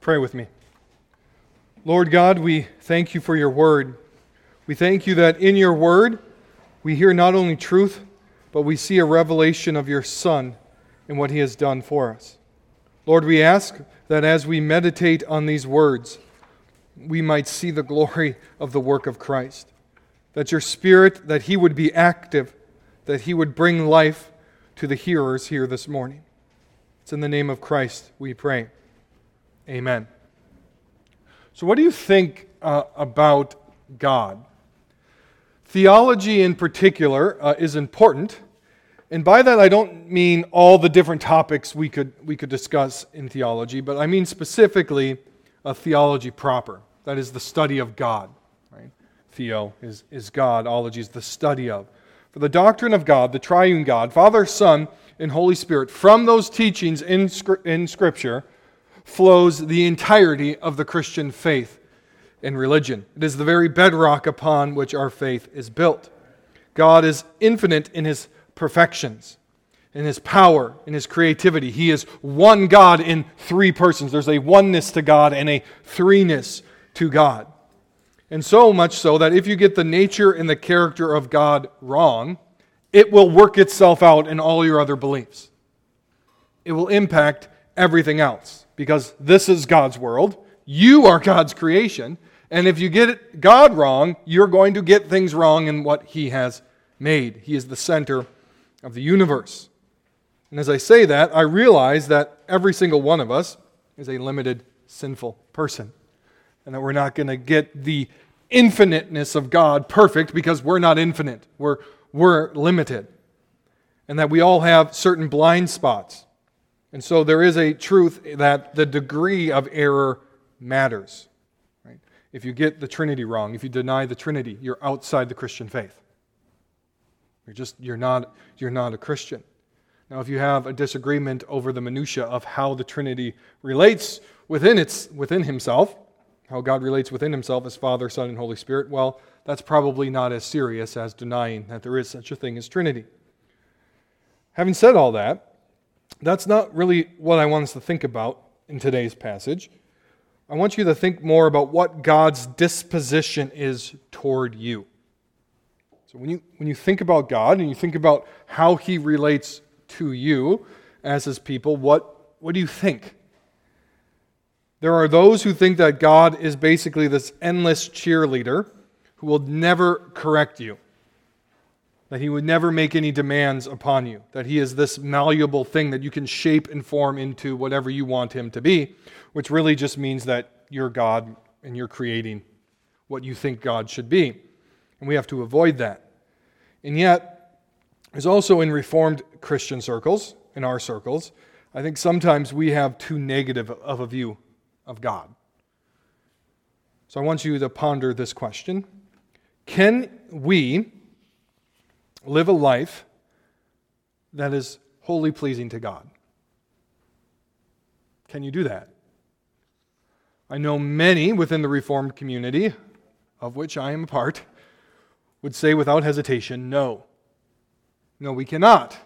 Pray with me. Lord God, we thank you for your word. We thank you that in your word, we hear not only truth, but we see a revelation of your Son and what he has done for us. Lord, we ask that as we meditate on these words, we might see the glory of the work of Christ. That your Spirit, that he would be active, that he would bring life to the hearers here this morning. It's in the name of Christ we pray. Amen. So what do you think about God? Theology in particular is important, and by that I don't mean all the different topics we could discuss in theology, but I mean specifically a theology proper, that is the study of God. Right? Theo is God, ology is the study of. For the doctrine of God, the triune God, Father, Son, and Holy Spirit, from those teachings in Scripture flows the entirety of the Christian faith. In religion. It is the very bedrock upon which our faith is built. God is infinite in his perfections, in his power, in his creativity. He is one God in three persons. There's a oneness to God and a threeness to God. And so much so that if you get the nature and the character of God wrong, it will work itself out in all your other beliefs. It will impact everything else because this is God's world. You are God's creation. And if you get God wrong, you're going to get things wrong in what he has made. He is the center of the universe. And as I say that, I realize that every single one of us is a limited, sinful person. And that we're not going to get the infiniteness of God perfect because we're not infinite. We're limited. And that we all have certain blind spots. And so there is a truth that the degree of error matters. If you get the Trinity wrong, if you deny the Trinity, you're outside the Christian faith. You're not a Christian. Now, if you have a disagreement over the minutia of how the Trinity relates within himself, how God relates within himself as Father, Son, and Holy Spirit, well, that's probably not as serious as denying that there is such a thing as Trinity. Having said all that, that's not really what I want us to think about in today's passage. I want you to think more about what God's disposition is toward you. So when you think about God and you think about how he relates to you as his people, what do you think? There are those who think that God is basically this endless cheerleader who will never correct you, that he would never make any demands upon you, that he is this malleable thing that you can shape and form into whatever you want him to be, which really just means that you're God and you're creating what you think God should be. And we have to avoid that. And yet, there's also in Reformed Christian circles, in our circles, I think sometimes we have too negative of a view of God. So I want you to ponder this question. Can we live a life that is wholly pleasing to God? Can you do that? I know many within the Reformed community, of which I am a part, would say without hesitation, no. No, we cannot.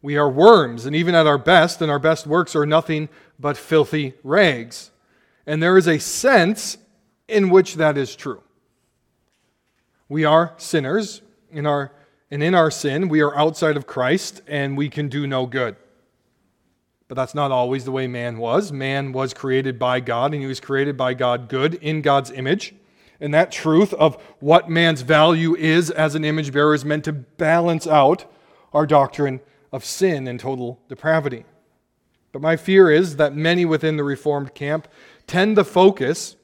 We are worms, and even at our best, and our best works are nothing but filthy rags. And there is a sense in which that is true. We are sinners. In our sin, we are outside of Christ, and we can do no good. But that's not always the way man was. Man was created by God, and he was created by God good in God's image. And that truth of what man's value is as an image bearer is meant to balance out our doctrine of sin and total depravity. But my fear is that many within the Reformed camp tend to focus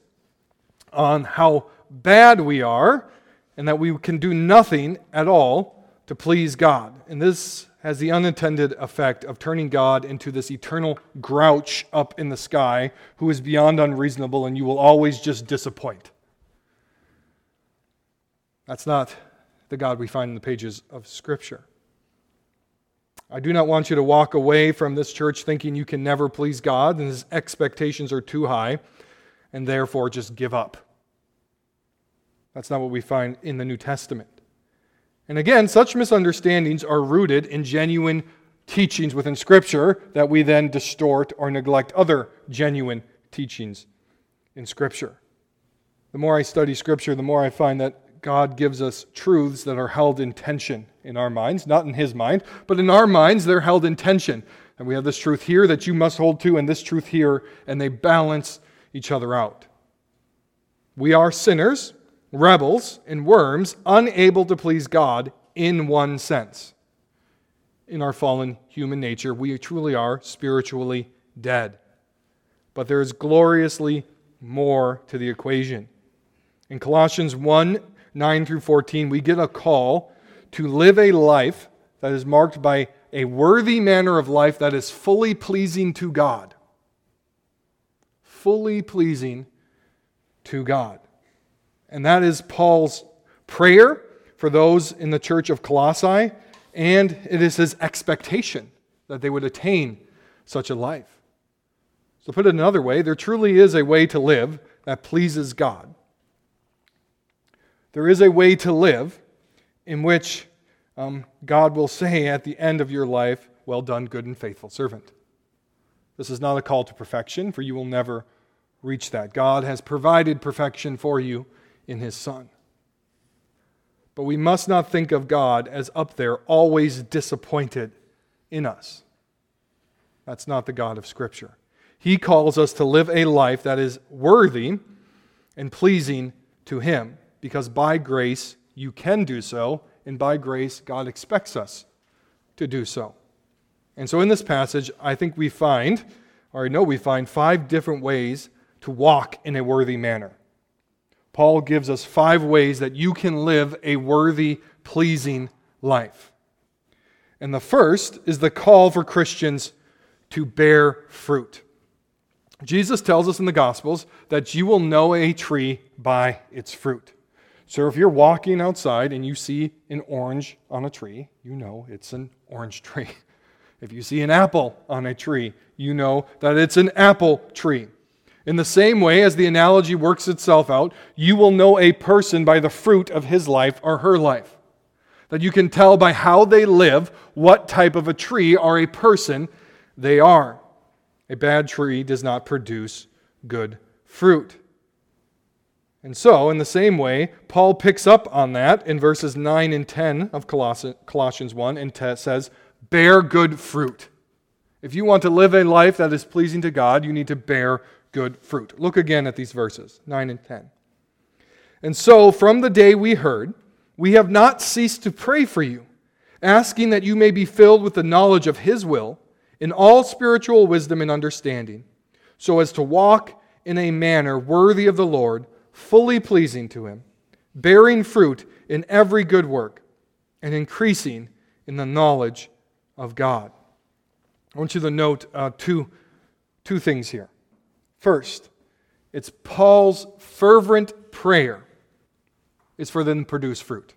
on how bad we are, and that we can do nothing at all to please God. And this has the unintended effect of turning God into this eternal grouch up in the sky who is beyond unreasonable and you will always just disappoint. That's not the God we find in the pages of Scripture. I do not want you to walk away from this church thinking you can never please God and his expectations are too high and therefore just give up. That's not what we find in the New Testament. And again, such misunderstandings are rooted in genuine teachings within Scripture that we then distort or neglect other genuine teachings in Scripture. The more I study Scripture, the more I find that God gives us truths that are held in tension in our minds, not in His mind, but in our minds they're held in tension. And we have this truth here that you must hold to and this truth here, and they balance each other out. We are sinners, rebels, and worms, unable to please God in one sense. In our fallen human nature, we truly are spiritually dead. But there is gloriously more to the equation. In Colossians 1, 9 through 14, we get a call to live a life that is marked by a worthy manner of life that is fully pleasing to God. Fully pleasing to God. And that is Paul's prayer for those in the church of Colossae, and it is his expectation that they would attain such a life. So put it another way, there truly is a way to live that pleases God. There is a way to live in which God will say at the end of your life, "Well done, good and faithful servant." This is not a call to perfection, for you will never reach that. God has provided perfection for you in His Son. But we must not think of God as up there, always disappointed in us. That's not the God of Scripture. He calls us to live a life that is worthy and pleasing to Him, because by grace you can do so, and by grace God expects us to do so. And so in this passage, I think we find, or I know we find, five different ways to walk in a worthy manner. Paul gives us five ways that you can live a worthy, pleasing life. And the first is the call for Christians to bear fruit. Jesus tells us in the Gospels that you will know a tree by its fruit. So if you're walking outside and you see an orange on a tree, you know it's an orange tree. If you see an apple on a tree, you know that it's an apple tree. In the same way as the analogy works itself out, you will know a person by the fruit of his life or her life. That you can tell by how they live what type of a tree or a person they are. A bad tree does not produce good fruit. And so, in the same way, Paul picks up on that in verses 9 and 10 of Colossians 1 and says, "Bear good fruit." If you want to live a life that is pleasing to God, you need to bear good fruit. Look again at these verses, 9 and 10. "And so, from the day we heard, we have not ceased to pray for you, asking that you may be filled with the knowledge of His will, in all spiritual wisdom and understanding, so as to walk in a manner worthy of the Lord, fully pleasing to Him, bearing fruit in every good work, and increasing in the knowledge of God." I want you to note two things here. First, it's Paul's fervent prayer is for them to produce fruit.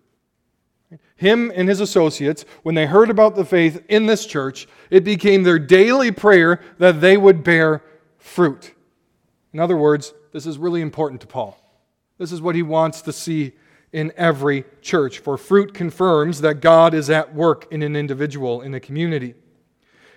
Him and his associates, when they heard about the faith in this church, it became their daily prayer that they would bear fruit. In other words, this is really important to Paul. This is what he wants to see in every church, for fruit confirms that God is at work in an individual, in a community.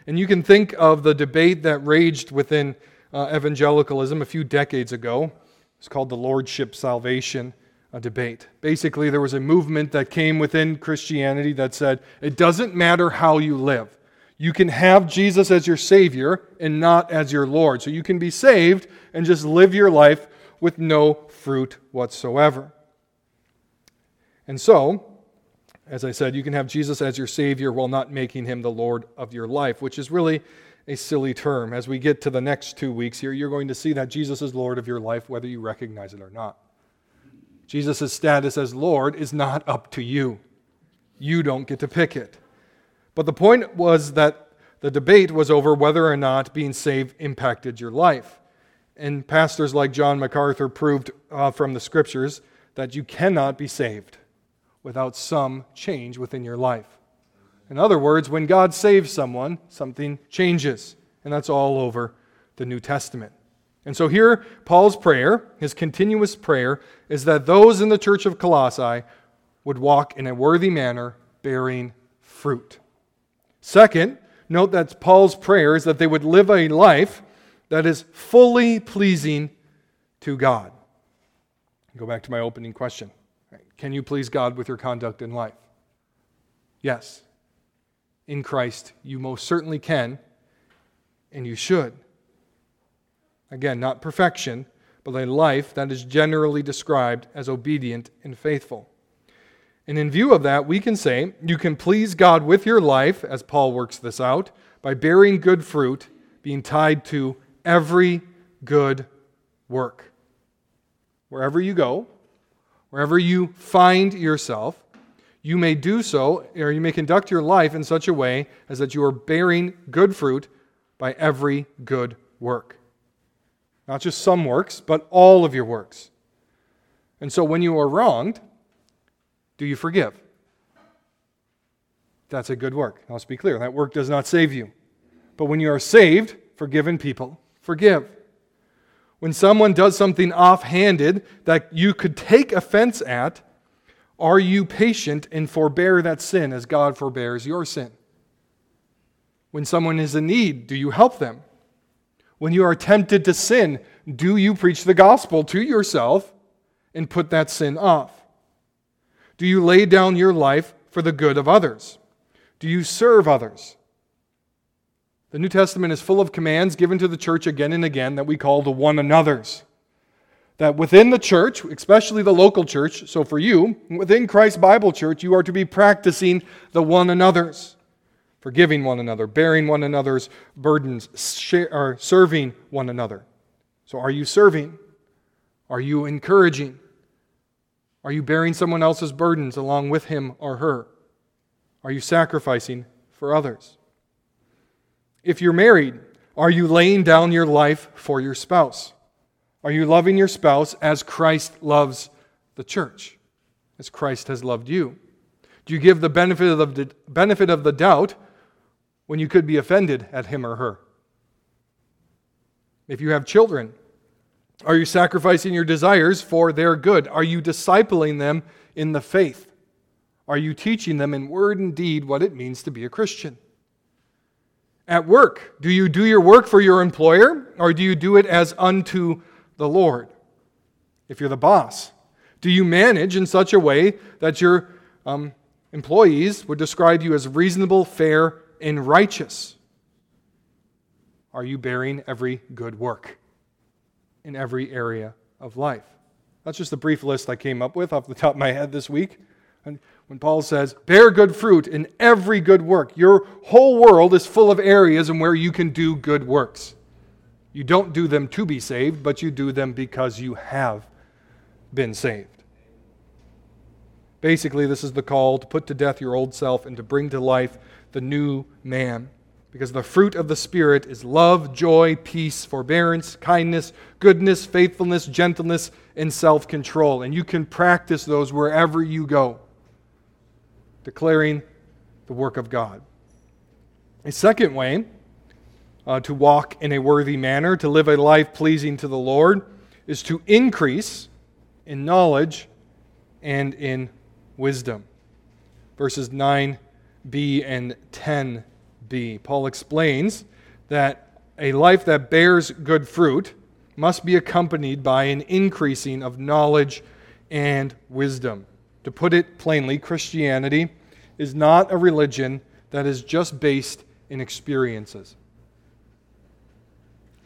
And you can think of the debate that raged within evangelicalism a few decades ago. It's called the Lordship Salvation debate. Basically, there was a movement that came within Christianity that said, it doesn't matter how you live. You can have Jesus as your Savior and not as your Lord. So you can be saved and just live your life with no fruit whatsoever. And so, as I said, you can have Jesus as your Savior while not making Him the Lord of your life, which is really a silly term. As we get to the next 2 weeks here, you're going to see that Jesus is Lord of your life, whether you recognize it or not. Jesus' status as Lord is not up to you. You don't get to pick it. But the point was that the debate was over whether or not being saved impacted your life. And pastors like John MacArthur proved from the Scriptures that you cannot be saved without some change within your life. In other words, when God saves someone, something changes. And that's all over the New Testament. And so here, Paul's prayer, his continuous prayer, is that those in the church of Colossae would walk in a worthy manner, bearing fruit. Second, note that Paul's prayer is that they would live a life that is fully pleasing to God. Go back to my opening question. Can you please God with your conduct in life? Yes. In Christ, you most certainly can, and you should. Again, not perfection, but a life that is generally described as obedient and faithful. And in view of that, we can say, you can please God with your life, as Paul works this out, by bearing good fruit, being tied to every good work. Wherever you go, wherever you find yourself, you may do so, or you may conduct your life in such a way as that you are bearing good fruit by every good work. Not just some works, but all of your works. And so when you are wronged, do you forgive? That's a good work. Now, let's be clear, that work does not save you. But when you are saved, forgiven people forgive. When someone does something offhanded that you could take offense at, are you patient and forbear that sin as God forbears your sin? When someone is in need, do you help them? When you are tempted to sin, do you preach the gospel to yourself and put that sin off? Do you lay down your life for the good of others? Do you serve others? The New Testament is full of commands given to the church again and again that we call the one another's. That within the church, especially the local church, so for you, within Christ's Bible Church, you are to be practicing the one another's. Forgiving one another, bearing one another's burdens, serving one another. So are you serving? Are you encouraging? Are you bearing someone else's burdens along with him or her? Are you sacrificing for others? If you're married, are you laying down your life for your spouse? Are you loving your spouse as Christ loves the church, as Christ has loved you? Do you give the benefit of the doubt when you could be offended at him or her? If you have children, are you sacrificing your desires for their good? Are you discipling them in the faith? Are you teaching them in word and deed what it means to be a Christian? At work, do you do your work for your employer, or do you do it as unto the Lord? If you're the boss, do you manage in such a way that your employees would describe you as reasonable, fair, and righteous? Are you bearing every good work in every area of life? That's just a brief list I came up with off the top of my head this week. And when Paul says, bear good fruit in every good work, your whole world is full of areas in where you can do good works. You don't do them to be saved, but you do them because you have been saved. Basically, this is the call to put to death your old self and to bring to life the new man. Because the fruit of the Spirit is love, joy, peace, forbearance, kindness, goodness, faithfulness, gentleness, and self-control. And you can practice those wherever you go, declaring the work of God. A second way to walk in a worthy manner, to live a life pleasing to the Lord, is to increase in knowledge and in wisdom. Verses 9b and 10b. Paul explains that a life that bears good fruit must be accompanied by an increasing of knowledge and wisdom. To put it plainly, Christianity is not a religion that is just based in experiences.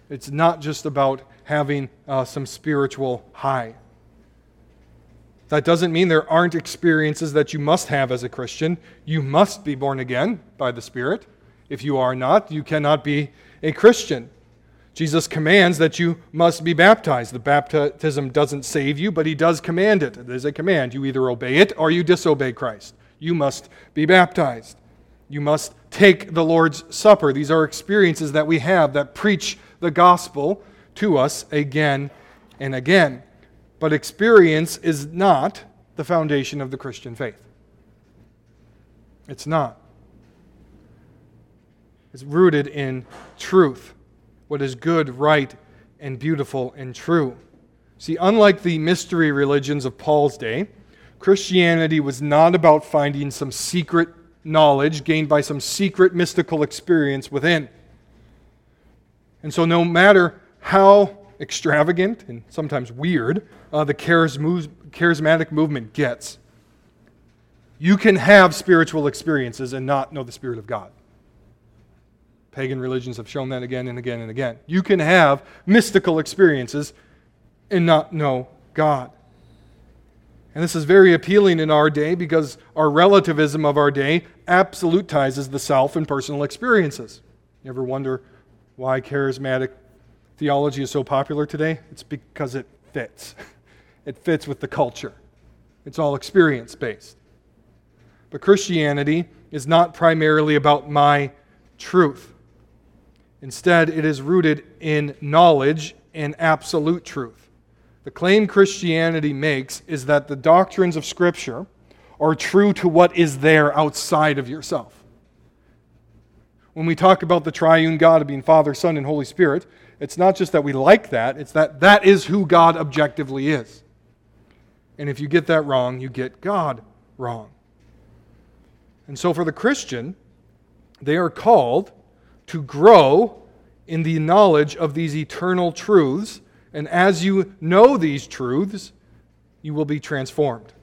It's not just about having some spiritual high. That doesn't mean there aren't experiences that you must have as a Christian. You must be born again by the Spirit. If you are not, you cannot be a Christian. Jesus commands that you must be baptized. The baptism doesn't save you, but he does command it. It is a command. You either obey it or you disobey Christ. You must be baptized. You must take the Lord's Supper. These are experiences that we have that preach the gospel to us again and again. But experience is not the foundation of the Christian faith. It's not. It's rooted in truth, what is good, right, and beautiful, and true. See, unlike the mystery religions of Paul's day, Christianity was not about finding some secret knowledge gained by some secret mystical experience within. And so no matter how extravagant and sometimes weird the charismatic movement gets, you can have spiritual experiences and not know the Spirit of God. Pagan religions have shown that again and again and again. You can have mystical experiences and not know God. And this is very appealing in our day because our relativism of our day absolutizes the self and personal experiences. You ever wonder why charismatic theology is so popular today? It's because it fits. It fits with the culture. It's all experience-based. But Christianity is not primarily about my truth. Instead, it is rooted in knowledge and absolute truth. The claim Christianity makes is that the doctrines of Scripture are true to what is there outside of yourself. When we talk about the triune God being Father, Son, and Holy Spirit, it's not just that we like that, it's that that is who God objectively is. And if you get that wrong, you get God wrong. And so for the Christian, they are called to grow in the knowledge of these eternal truths. And as you know these truths, you will be transformed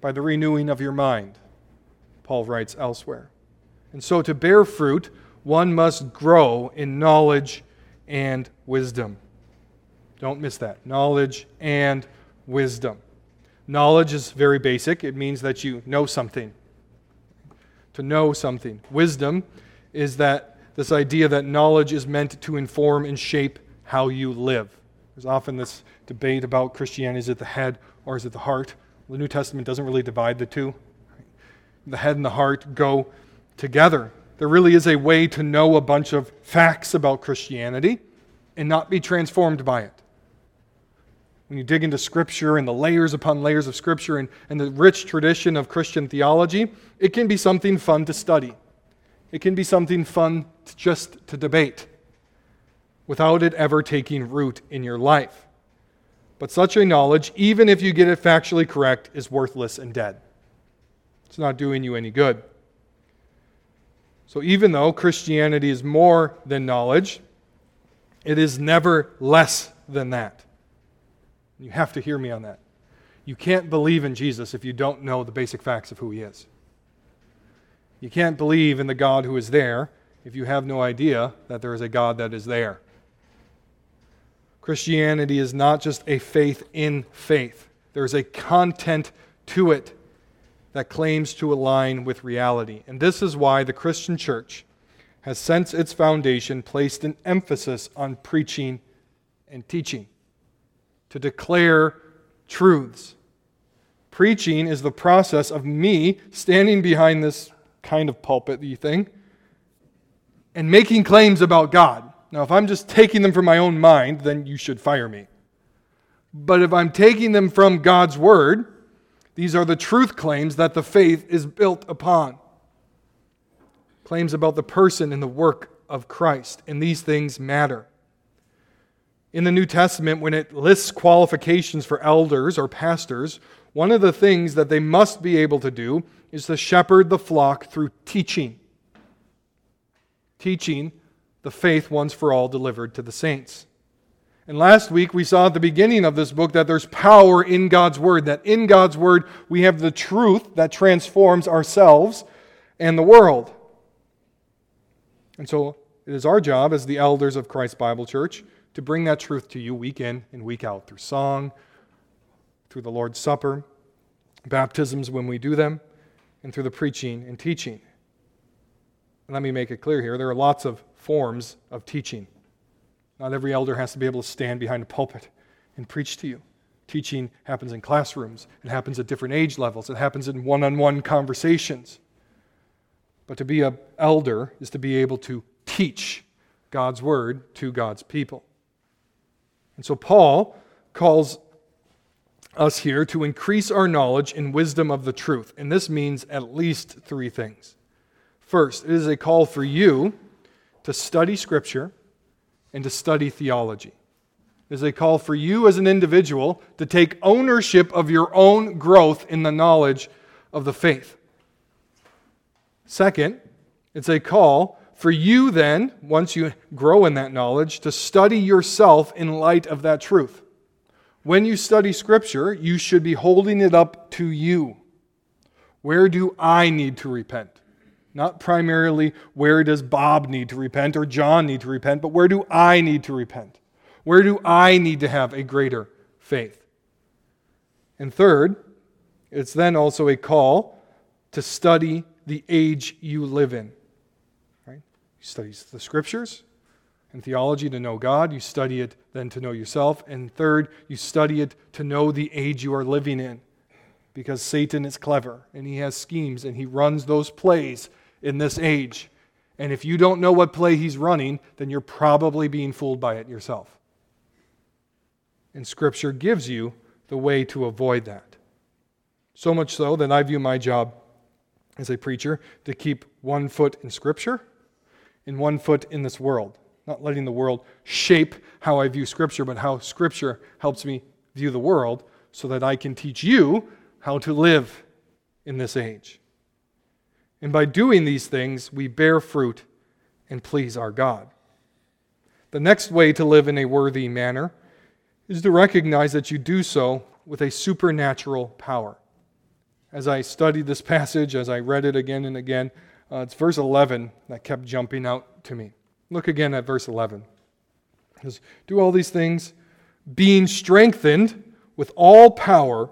by the renewing of your mind, Paul writes elsewhere. And so to bear fruit, one must grow in knowledge and wisdom. Don't miss that. Knowledge and wisdom. Knowledge is very basic. It means that you know something. To know something. Wisdom is that this idea that knowledge is meant to inform and shape how you live. There's often this debate about Christianity. Is it the head or is it the heart? The New Testament doesn't really divide the two. The head and the heart go together. There really is a way to know a bunch of facts about Christianity and not be transformed by it. When you dig into Scripture and the layers upon layers of Scripture and the rich tradition of Christian theology, it can be something fun to study. It can be something fun just to debate without it ever taking root in your life. But such a knowledge, even if you get it factually correct, is worthless and dead. It's not doing you any good. So even though Christianity is more than knowledge, it is never less than that. You have to hear me on that. You can't believe in Jesus if you don't know the basic facts of who he is. You can't believe in the God who is there if you have no idea that there is a God that is there. Christianity is not just a faith in faith. There is a content to it that claims to align with reality. And this is why the Christian church has, since its foundation, placed an emphasis on preaching and teaching, to declare truths. Preaching is the process of me standing behind this kind of pulpit-y thing and making claims about God. Now, if I'm just taking them from my own mind, then you should fire me. But if I'm taking them from God's Word, these are the truth claims that the faith is built upon. Claims about the person and the work of Christ, and these things matter. In the New Testament, when it lists qualifications for elders or pastors, one of the things that they must be able to do is to shepherd the flock through teaching. Teaching the faith once for all delivered to the saints. And last week we saw at the beginning of this book that there's power in God's Word, that in God's Word we have the truth that transforms ourselves and the world. And so it is our job as the elders of Christ Bible Church to bring that truth to you week in and week out through song, through the Lord's Supper, baptisms when we do them, and through the preaching and teaching. And let me make it clear here, there are lots of forms of teaching. Not every elder has to be able to stand behind a pulpit and preach to you. Teaching happens in classrooms. It happens at different age levels. It happens in one-on-one conversations. But to be an elder is to be able to teach God's Word to God's people. And so Paul calls us here to increase our knowledge and wisdom of the truth. And this means at least three things. First, it is a call for you to study Scripture and to study theology. It is a call for you as an individual to take ownership of your own growth in the knowledge of the faith. Second, it's a call For you then, once you grow in that knowledge, to study yourself in light of that truth. When you study Scripture, you should be holding it up to you. Where do I need to repent? Not primarily where does Bob need to repent or John need to repent, but where do I need to repent? Where do I need to have a greater faith? And third, it's then also a call to study the age you live in. Right? You study the Scriptures and theology to know God. You study it then to know yourself. And third, you study it to know the age you are living in. Because Satan is clever and he has schemes and he runs those plays in this age. And if you don't know what play he's running, then you're probably being fooled by it yourself. And Scripture gives you the way to avoid that. So much so that I view my job as a preacher to keep one foot in Scripture and one foot in this world. Not letting the world shape how I view Scripture, but how Scripture helps me view the world so that I can teach you how to live in this age. And by doing these things, we bear fruit and please our God. The next way to live in a worthy manner is to recognize that you do so with a supernatural power. As I studied this passage, as I read it again and again, it's verse 11 that kept jumping out to me. Look again at verse 11. It says, do all these things, being strengthened with all power,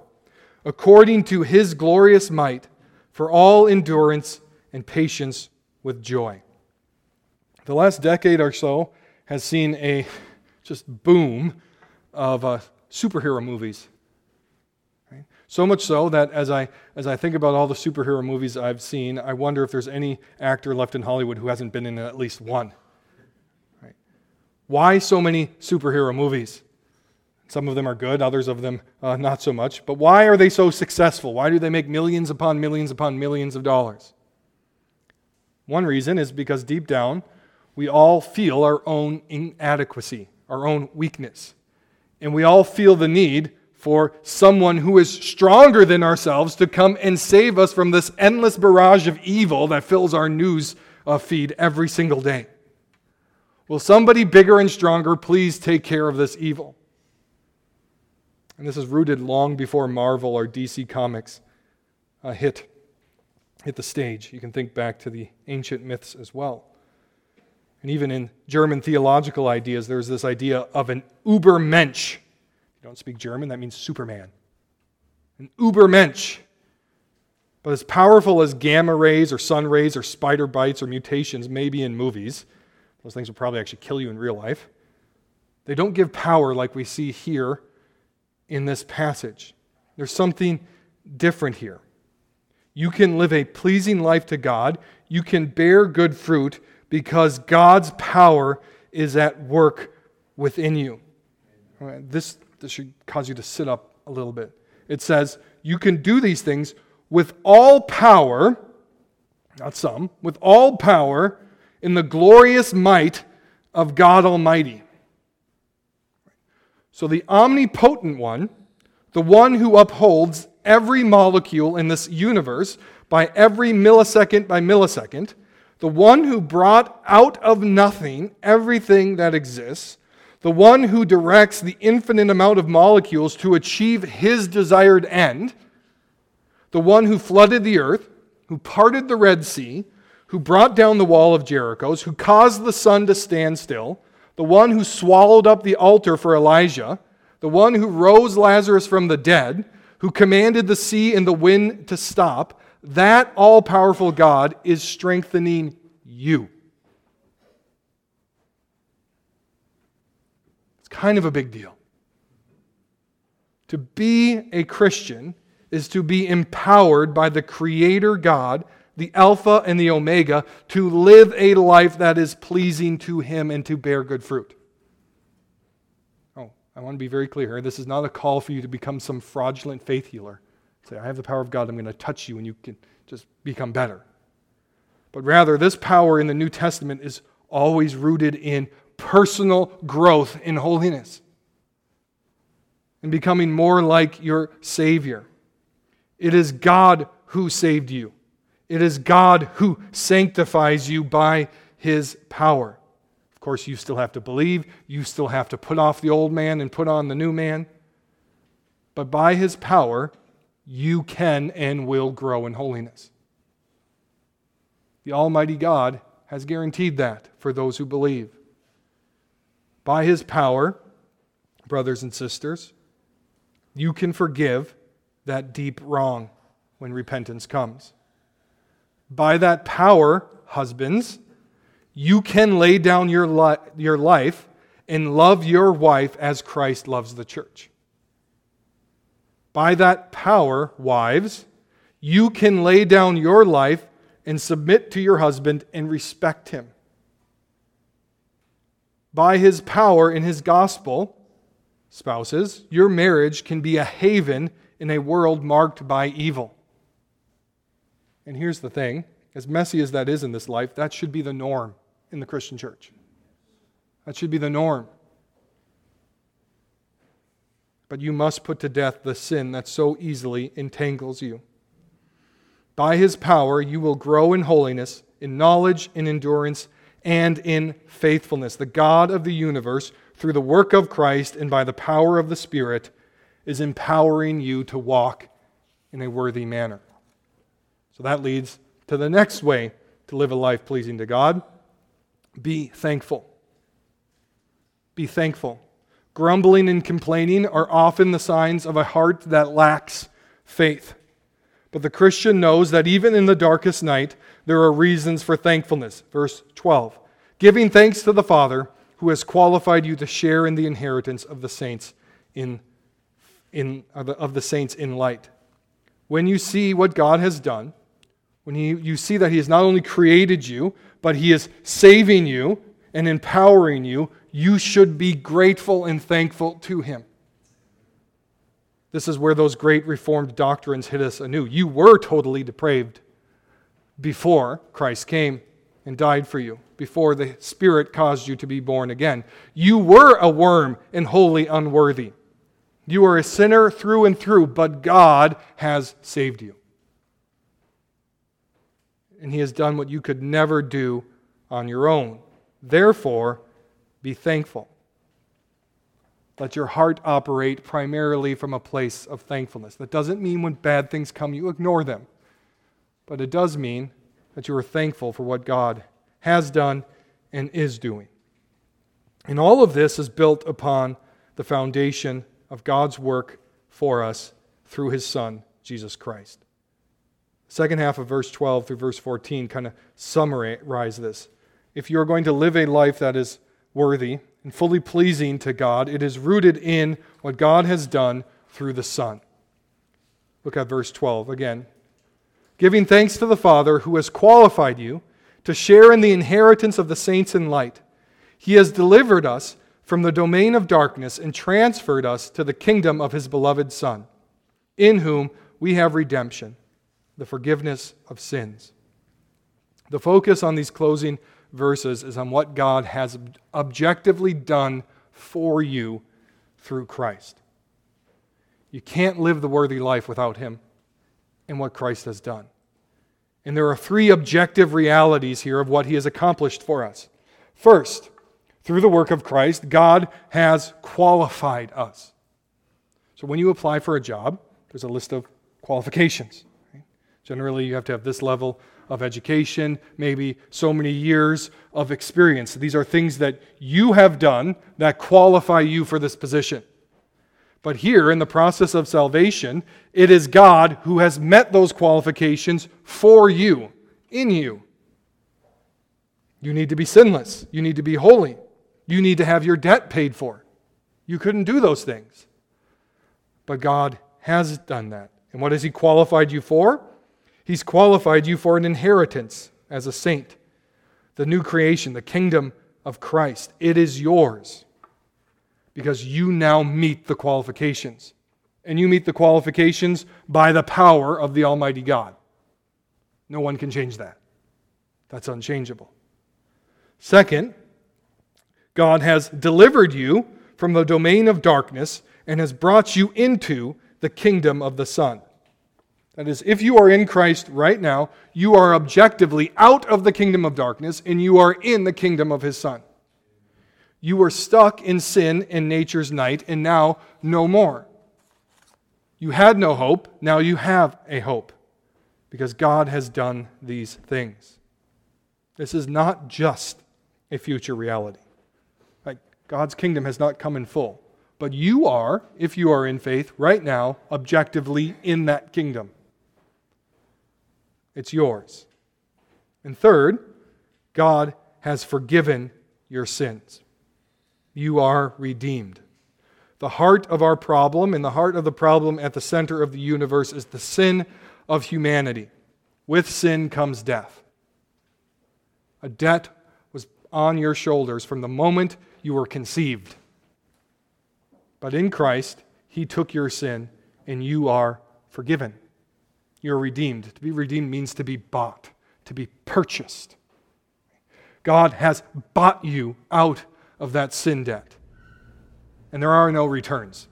according to his glorious might, for all endurance and patience with joy. The last decade or so has seen a just boom of superhero movies. Right? So much so that as I think about all the superhero movies I've seen, I wonder if there's any actor left in Hollywood who hasn't been in at least one. Right? Why so many superhero movies? Some of them are good, others of them not so much. But why are they so successful? Why do they make millions upon millions upon millions of dollars? One reason is because deep down, we all feel our own inadequacy, our own weakness. And we all feel the need for someone who is stronger than ourselves to come and save us from this endless barrage of evil that fills our news feed every single day. Will somebody bigger and stronger please take care of this evil? And this is rooted long before Marvel or DC Comics hit the stage. You can think back to the ancient myths as well. And even in German theological ideas, there's this idea of an Übermensch. If you don't speak German, that means Superman. An Übermensch. But as powerful as gamma rays or sun rays or spider bites or mutations may be in movies, those things will probably actually kill you in real life, they don't give power like we see here in this passage. There's something different here. You can live a pleasing life to God. You can bear good fruit because God's power is at work within you. Right, this should cause you to sit up a little bit. It says, you can do these things with all power, not some, with all power in the glorious might of God Almighty. So the omnipotent one, the one who upholds every molecule in this universe by every millisecond by millisecond, the one who brought out of nothing everything that exists, the one who directs the infinite amount of molecules to achieve his desired end, the one who flooded the earth, who parted the Red Sea, who brought down the wall of Jericho, who caused the sun to stand still, the one who swallowed up the altar for Elijah, the one who rose Lazarus from the dead, who commanded the sea and the wind to stop, that all-powerful God is strengthening you. It's kind of a big deal. To be a Christian is to be empowered by the Creator God, the Alpha and the Omega, to live a life that is pleasing to Him and to bear good fruit. Oh, I want to be very clear here. This is not a call for you to become some fraudulent faith healer. Say, I have the power of God, I'm going to touch you and you can just become better. But rather, this power in the New Testament is always rooted in personal growth in holiness and becoming more like your Savior. It is God who saved you. It is God who sanctifies you by his power. Of course, you still have to believe. You still have to put off the old man and put on the new man. But by his power, you can and will grow in holiness. The Almighty God has guaranteed that for those who believe. By his power, brothers and sisters, you can forgive that deep wrong when repentance comes. By that power, husbands, you can lay down your life and love your wife as Christ loves the church. By that power, wives, you can lay down your life and submit to your husband and respect him. By his power in his gospel, spouses, your marriage can be a haven in a world marked by evil. And here's the thing, as messy as that is in this life, that should be the norm in the Christian church. That should be the norm. But you must put to death the sin that so easily entangles you. By his power, you will grow in holiness, in knowledge, in endurance, and in faithfulness. The God of the universe, through the work of Christ and by the power of the Spirit, is empowering you to walk in a worthy manner. So that leads to the next way to live a life pleasing to God. Be thankful. Be thankful. Grumbling and complaining are often the signs of a heart that lacks faith. But the Christian knows that even in the darkest night, there are reasons for thankfulness. Verse 12, giving thanks to the Father who has qualified you to share in the inheritance of the saints in light. When you see what God has done, when you see that he has not only created you, but he is saving you and empowering you, you should be grateful and thankful to him. This is where those great Reformed doctrines hit us anew. You were totally depraved before Christ came and died for you, before the Spirit caused you to be born again. You were a worm and wholly unworthy. You are a sinner through and through, but God has saved you. And he has done what you could never do on your own. Therefore, be thankful. Let your heart operate primarily from a place of thankfulness. That doesn't mean when bad things come, you ignore them. But it does mean that you are thankful for what God has done and is doing. And all of this is built upon the foundation of God's work for us through his Son, Jesus Christ. The second half of verse 12 through verse 14 kind of summarize this. If you're going to live a life that is worthy and fully pleasing to God, it is rooted in what God has done through the Son. Look at verse 12 again. Giving thanks to the Father who has qualified you to share in the inheritance of the saints in light. He has delivered us from the domain of darkness and transferred us to the kingdom of his beloved Son, in whom we have redemption, the forgiveness of sins. The focus on these closing verses is on what God has objectively done for you through Christ. You can't live the worthy life without him and what Christ has done. And there are three objective realities here of what he has accomplished for us. First, through the work of Christ, God has qualified us. So when you apply for a job, there's a list of qualifications. Generally, you have to have this level of education, maybe so many years of experience. These are things that you have done that qualify you for this position. But here, in the process of salvation, it is God who has met those qualifications for you, in you. You need to be sinless. You need to be holy. You need to have your debt paid for. You couldn't do those things. But God has done that. And what has he qualified you for? He's qualified you for an inheritance as a saint. The new creation, the kingdom of Christ. It is yours because you now meet the qualifications. And you meet the qualifications by the power of the Almighty God. No one can change that. That's unchangeable. Second, God has delivered you from the domain of darkness and has brought you into the kingdom of the Son. That is, if you are in Christ right now, you are objectively out of the kingdom of darkness and you are in the kingdom of his Son. You were stuck in sin and nature's night, and now no more. You had no hope, now you have a hope, because God has done these things. This is not just a future reality. Like, God's kingdom has not come in full, but you are, if you are in faith, right now, objectively in that kingdom. It's yours. And third, God has forgiven your sins. You are redeemed. The heart of our problem and the heart of the problem at the center of the universe is the sin of humanity. With sin comes death. A debt was on your shoulders from the moment you were conceived. But in Christ, he took your sin and you are forgiven. You're redeemed. To be redeemed means to be bought, to be purchased. God has bought you out of that sin debt. And there are no returns.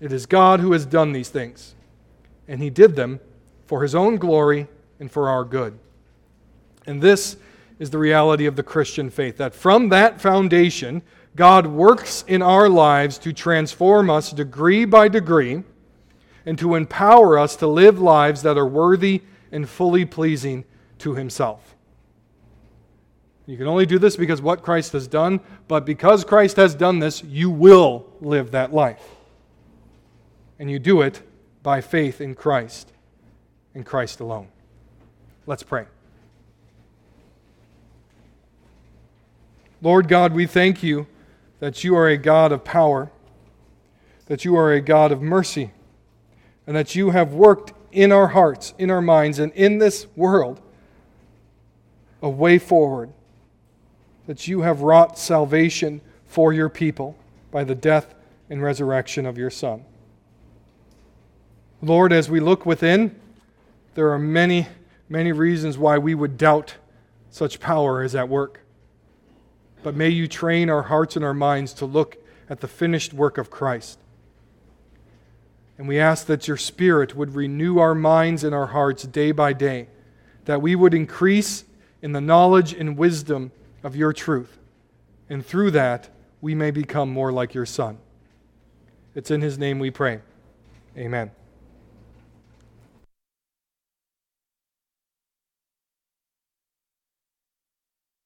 It is God who has done these things, and he did them for his own glory and for our good. And this is the reality of the Christian faith, that from that foundation, God works in our lives to transform us degree by degree and to empower us to live lives that are worthy and fully pleasing to himself. You can only do this because what Christ has done, but because Christ has done this, you will live that life. And you do it by faith in Christ and Christ alone. Let's pray. Lord God, we thank you that you are a God of power, that you are a God of mercy, and that you have worked in our hearts, in our minds, and in this world a way forward, that you have wrought salvation for your people by the death and resurrection of your Son. Lord, as we look within, there are many, many reasons why we would doubt such power as at work. But may you train our hearts and our minds to look at the finished work of Christ. And we ask that your Spirit would renew our minds and our hearts day by day, that we would increase in the knowledge and wisdom of your truth. And through that, we may become more like your Son. It's in his name we pray. Amen.